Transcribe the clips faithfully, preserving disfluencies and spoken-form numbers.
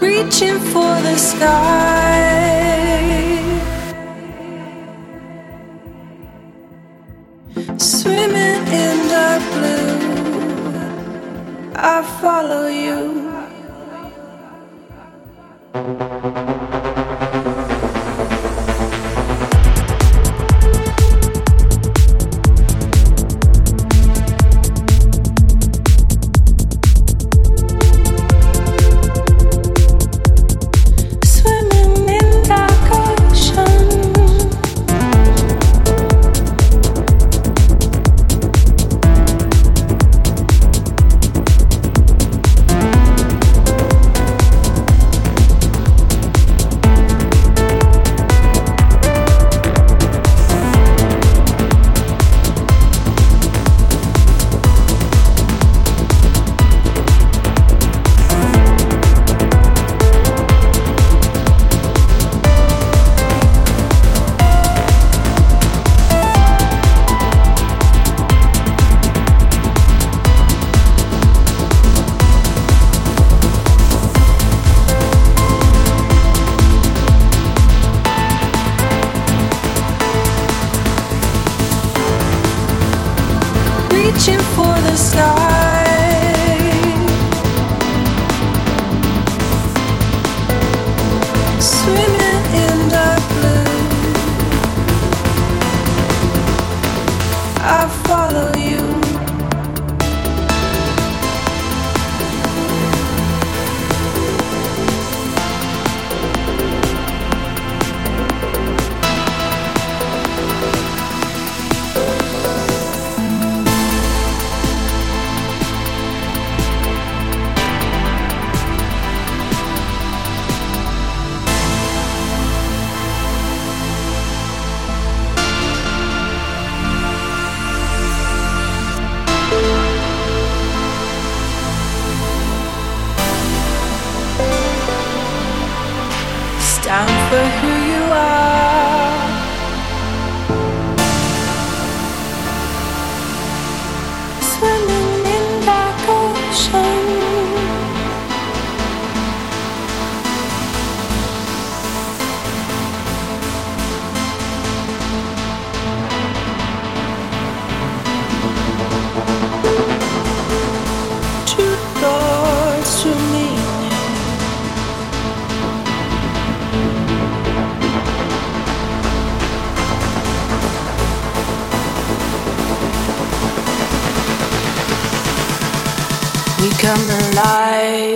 reaching for the sky, swimming in the blue. I follow you. Reaching for the sky, swimming in the blue. I follow you. Stand for who you are, swimming in that ocean, two doors to me. We come alive.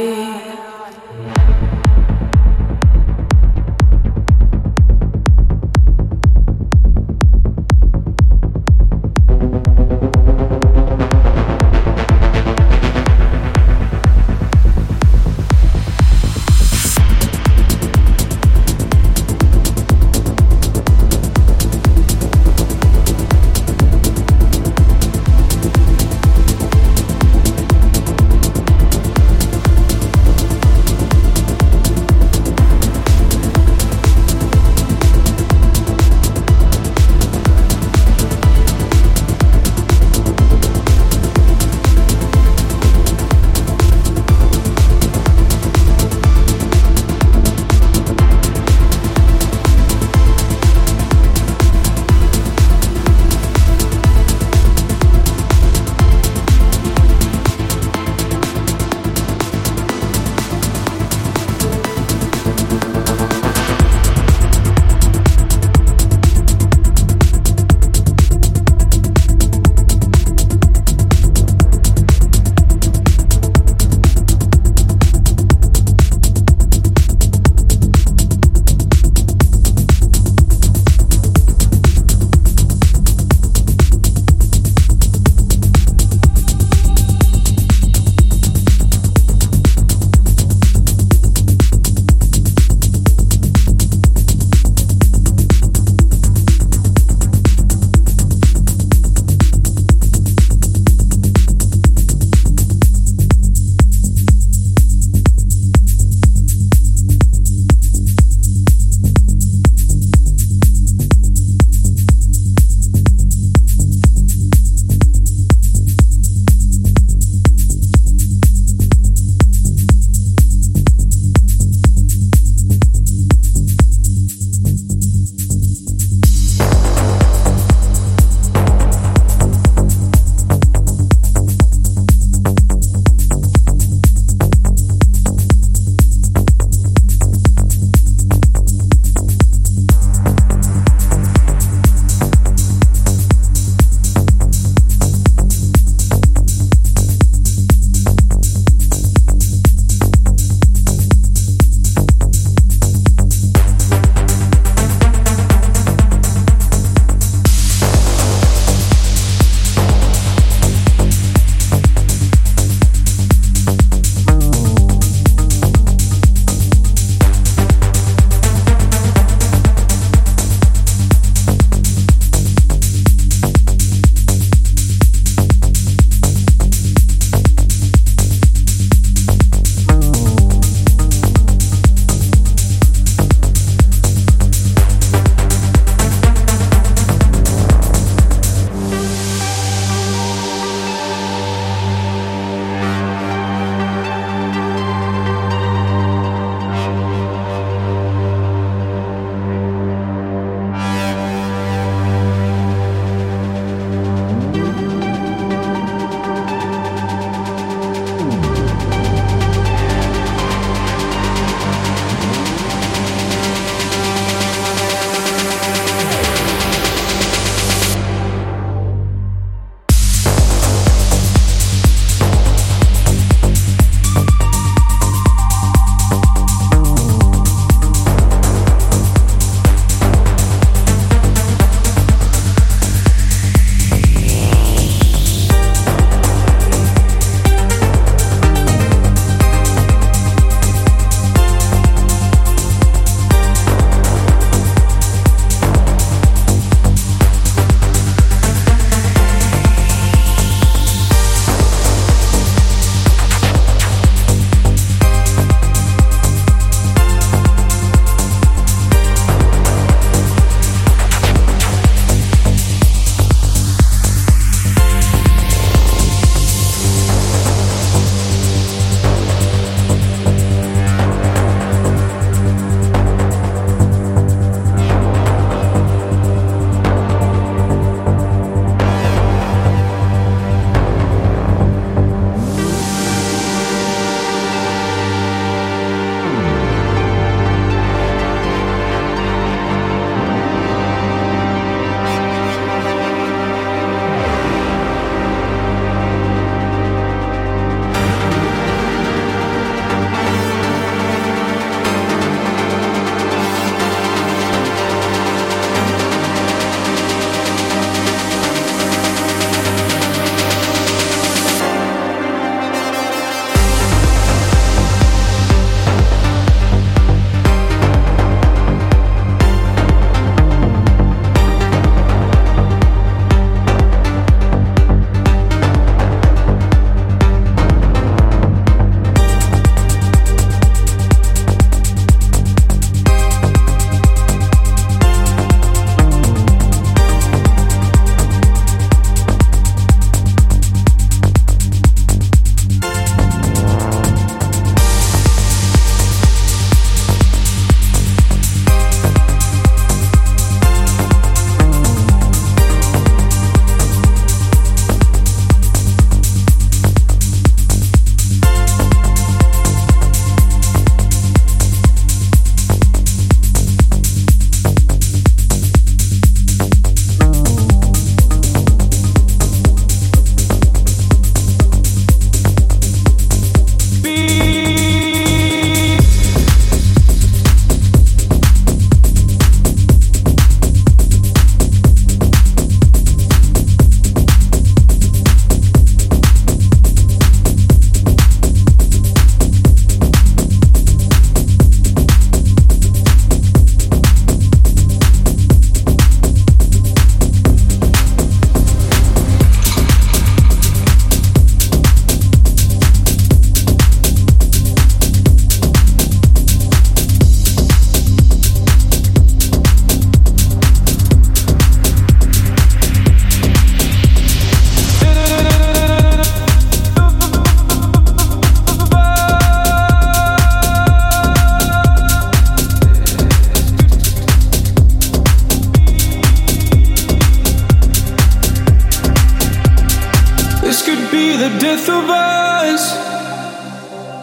the death of us.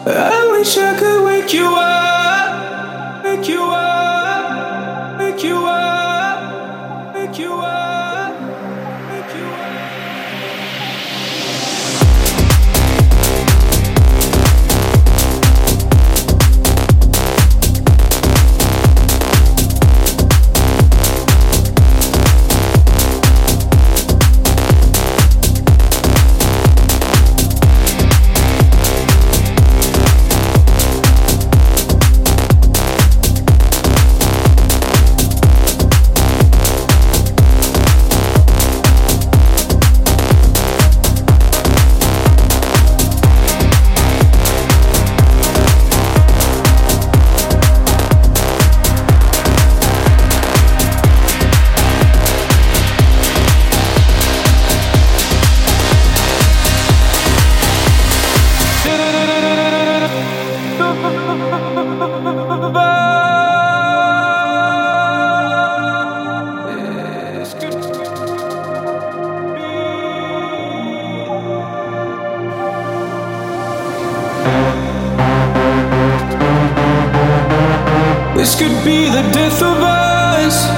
I wish I could wake you up, wake you up, wake you up, wake you up. This could be the death of us.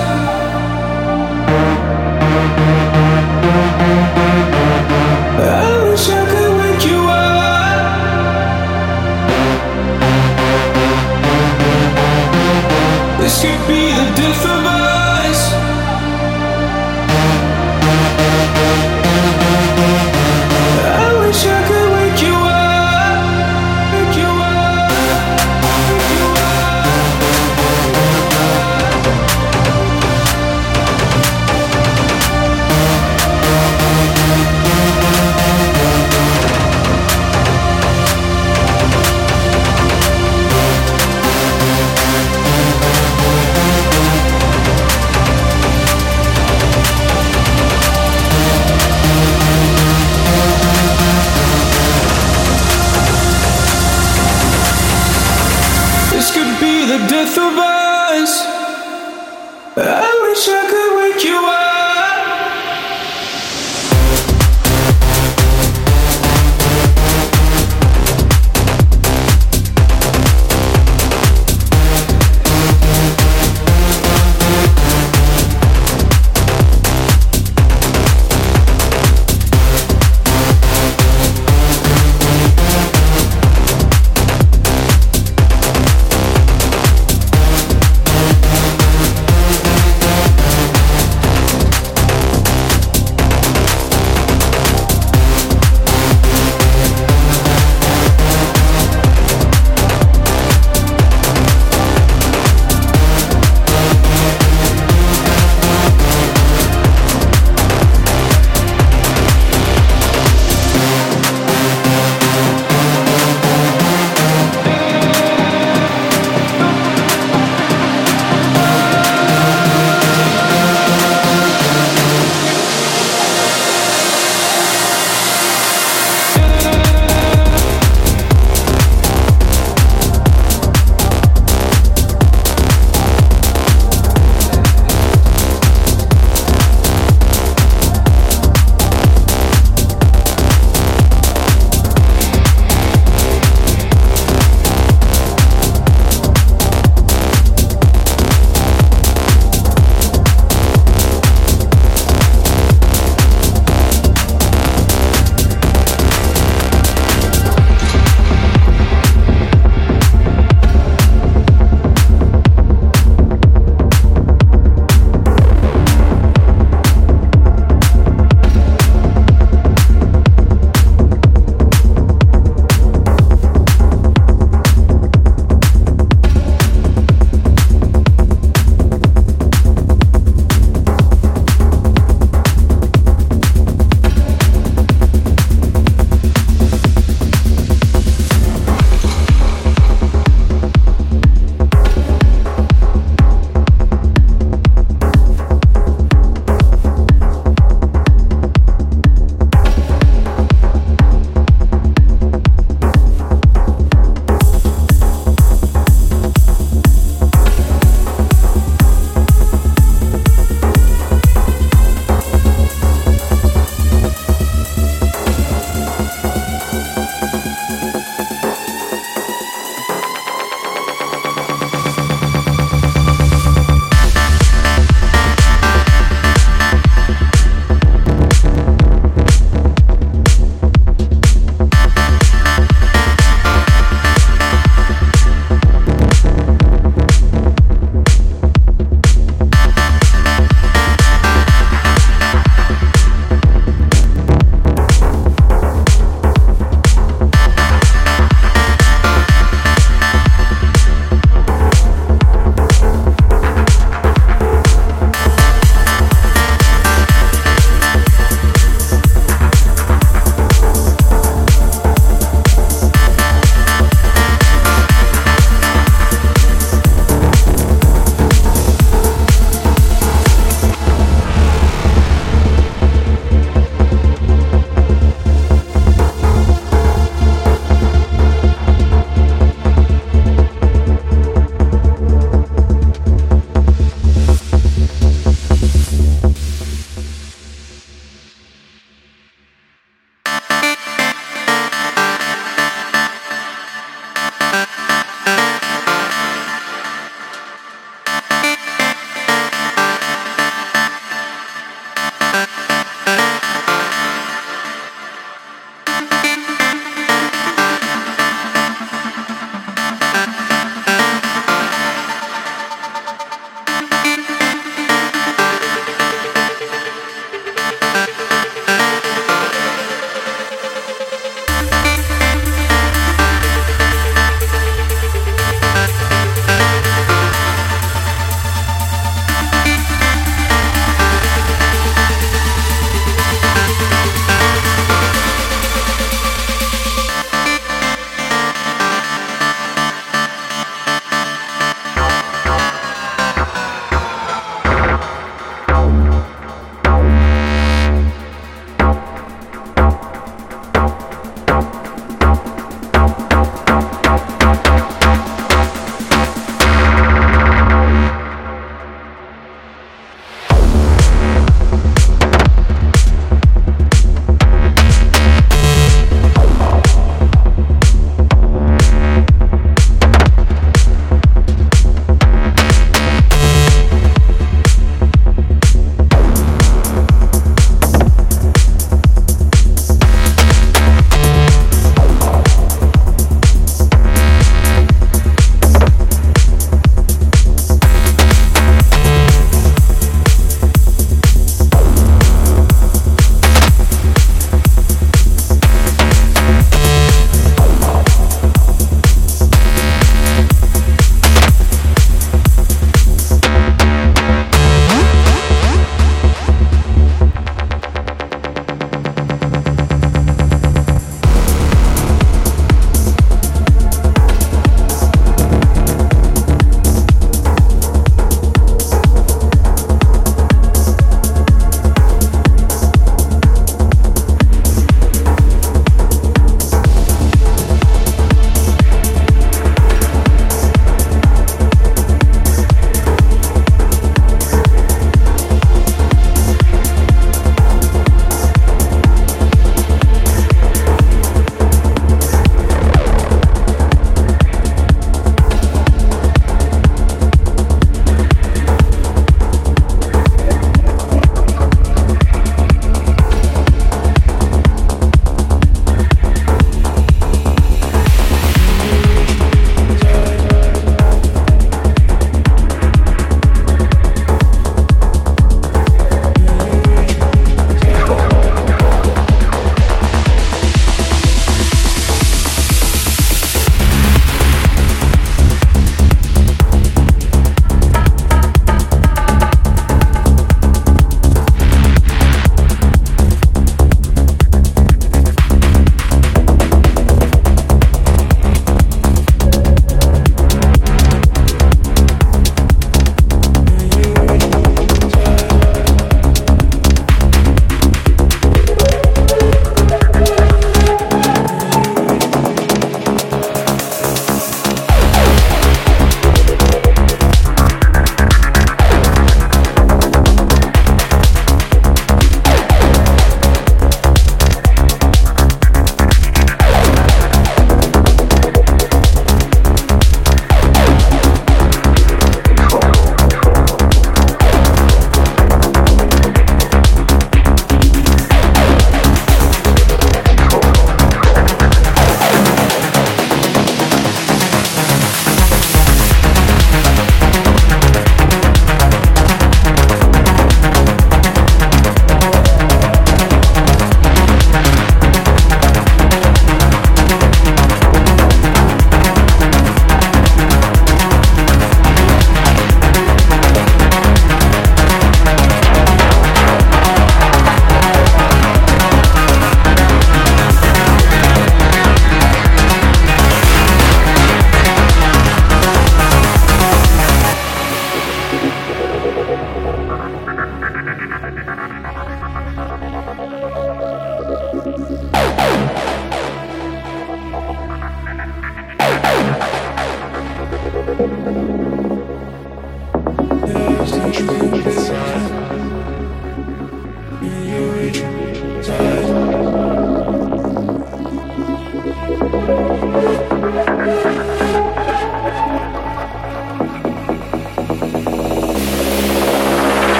I wish I could wake you up. This could be the death of us. I wish I could wake you up. The death of us. I wish I could wake you up.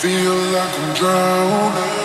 feel like I'm drowning.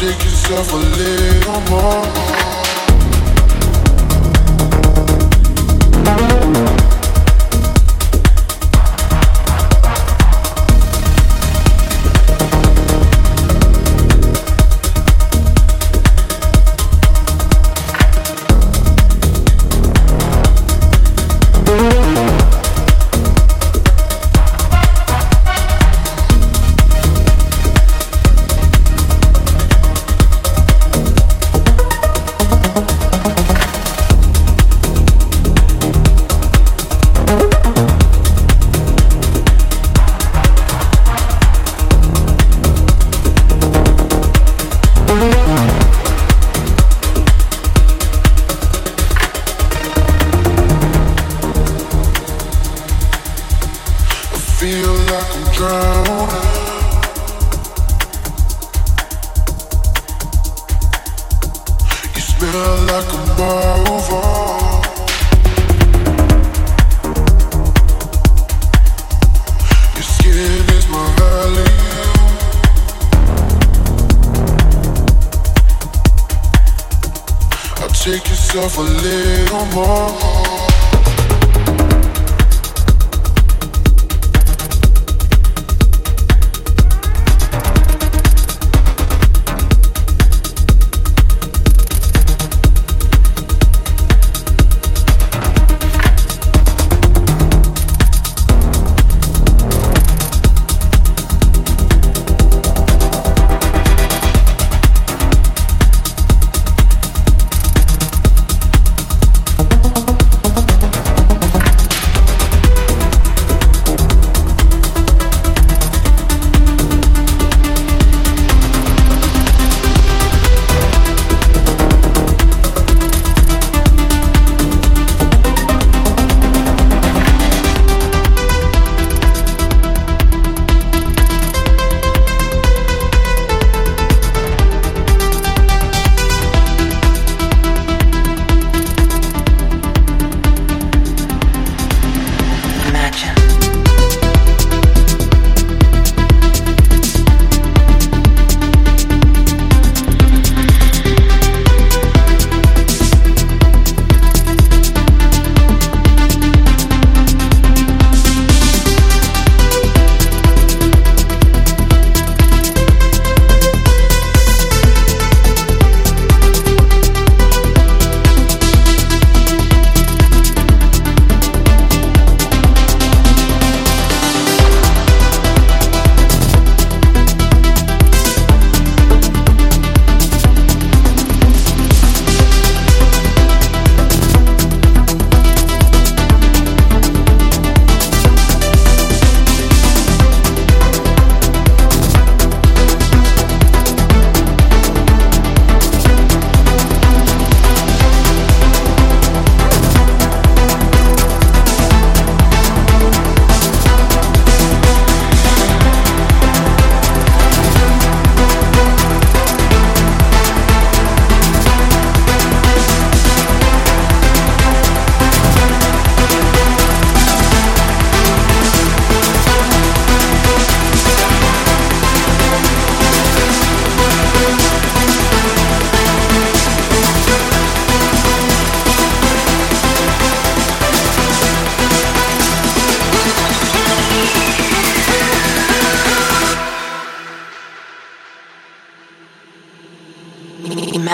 Yourself a little more.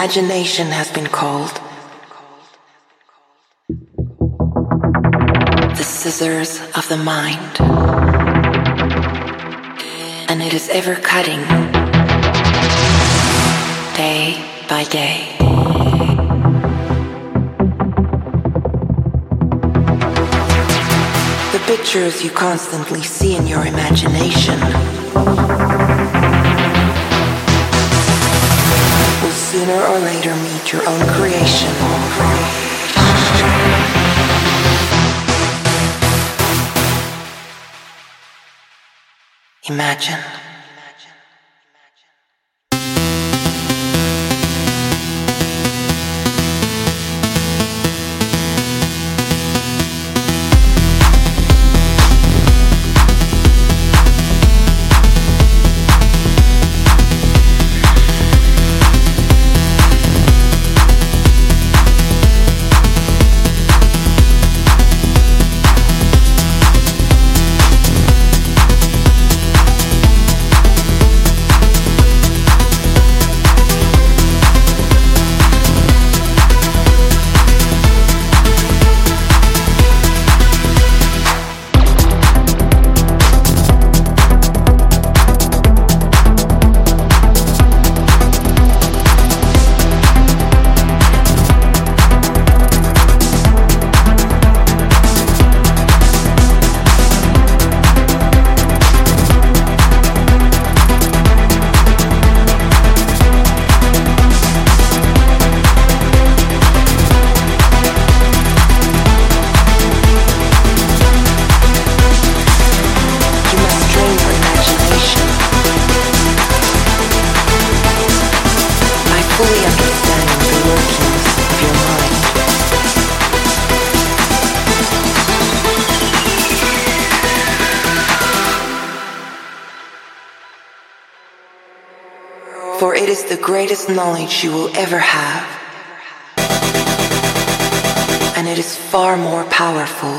imagination has been cold. The scissors of the mind. And it is ever cutting, day by day. The pictures you constantly see in your imagination will sooner or later meet your own creation. Imagine. For it is the greatest knowledge you will ever have, and it is far more powerful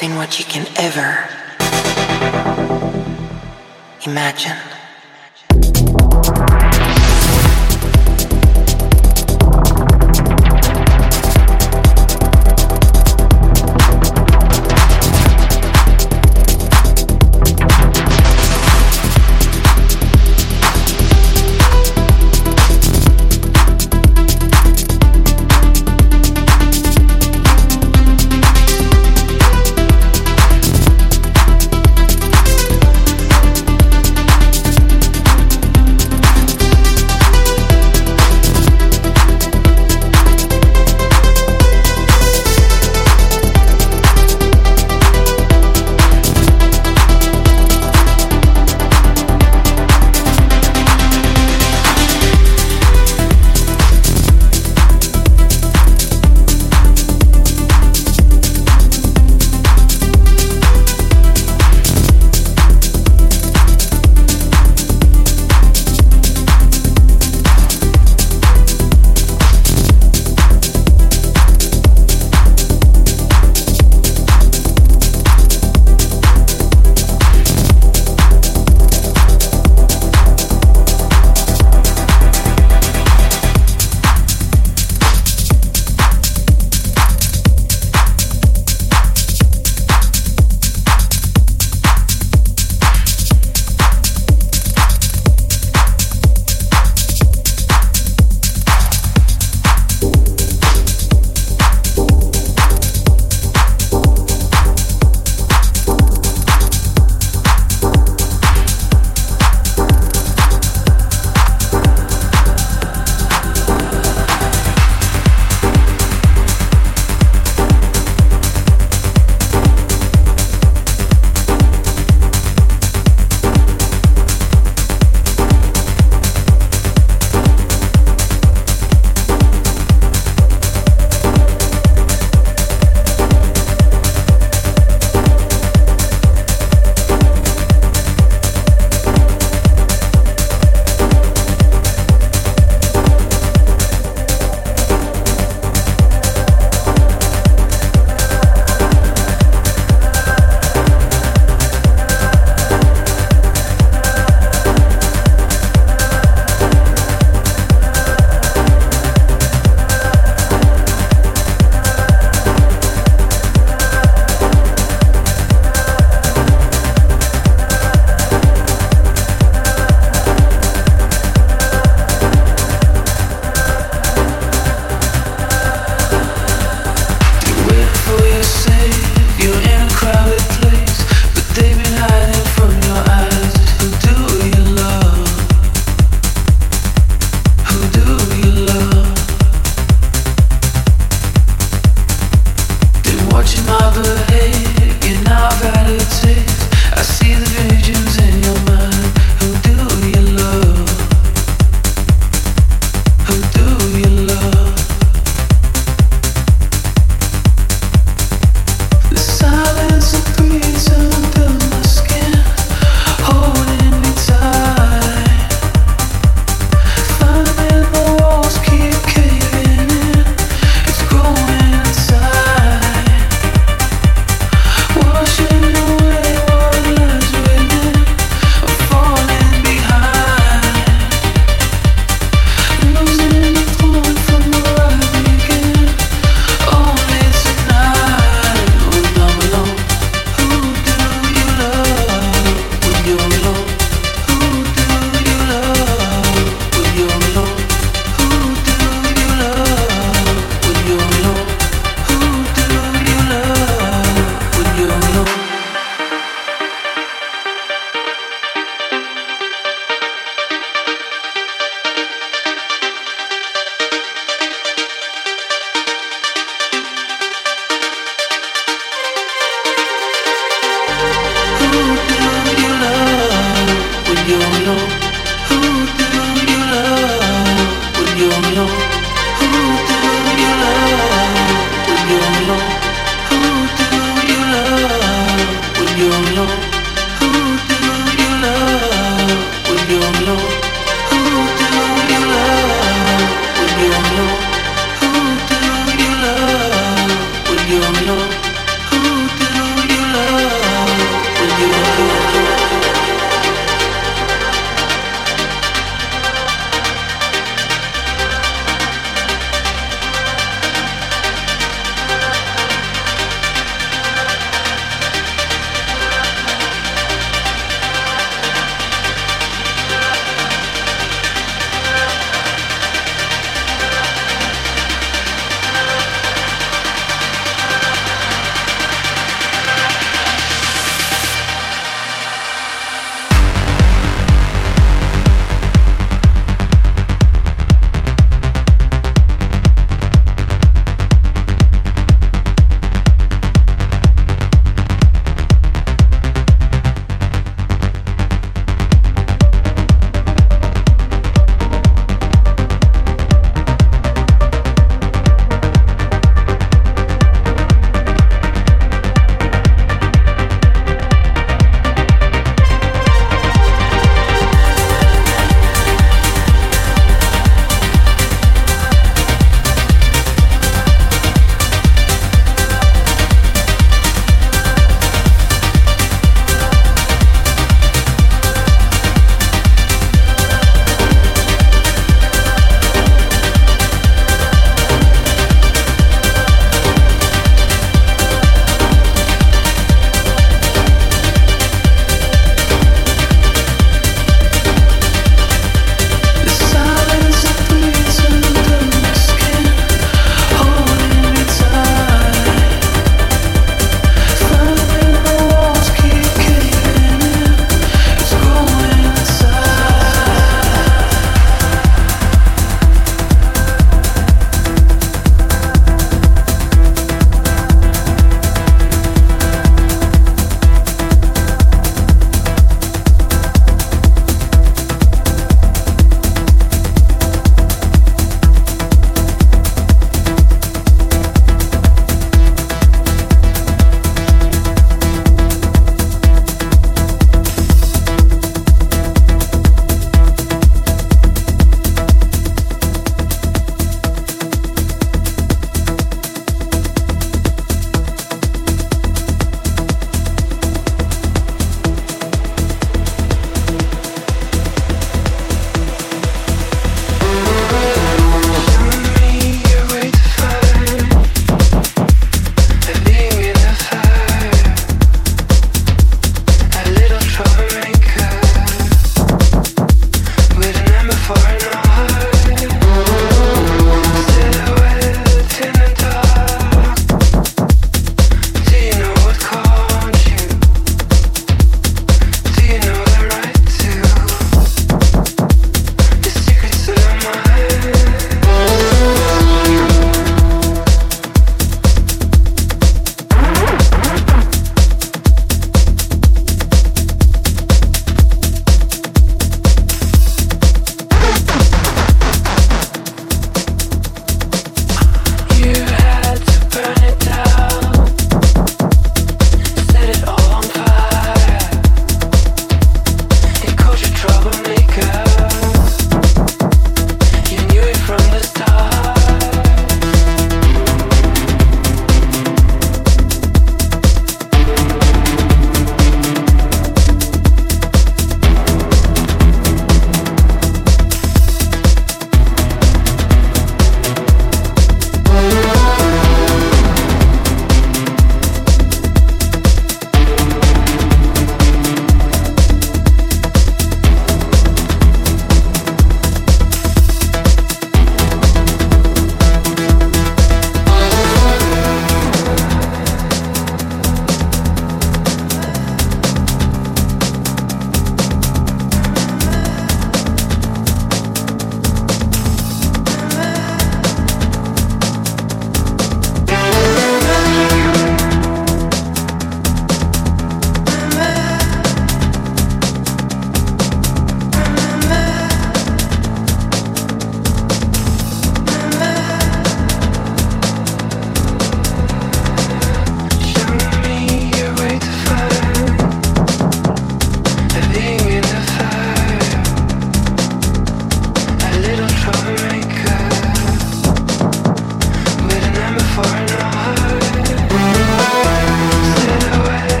than what you can ever imagine.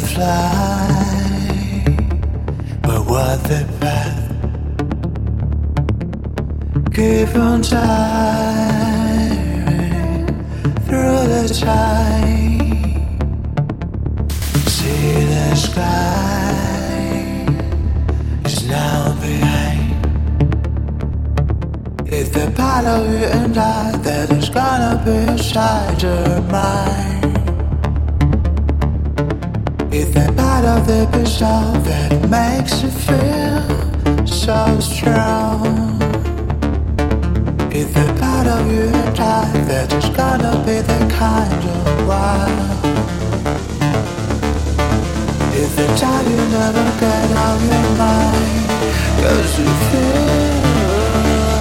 fly, but what the path? Keep on diving through the time. See the sky is now behind. It's the part of you and I that is gonna be inside your mind. It's that part of the pistol that makes you feel so strong. It's that part of your life that is gonna be the kind of one. It's the time you never get out of your mind, 'cause you feel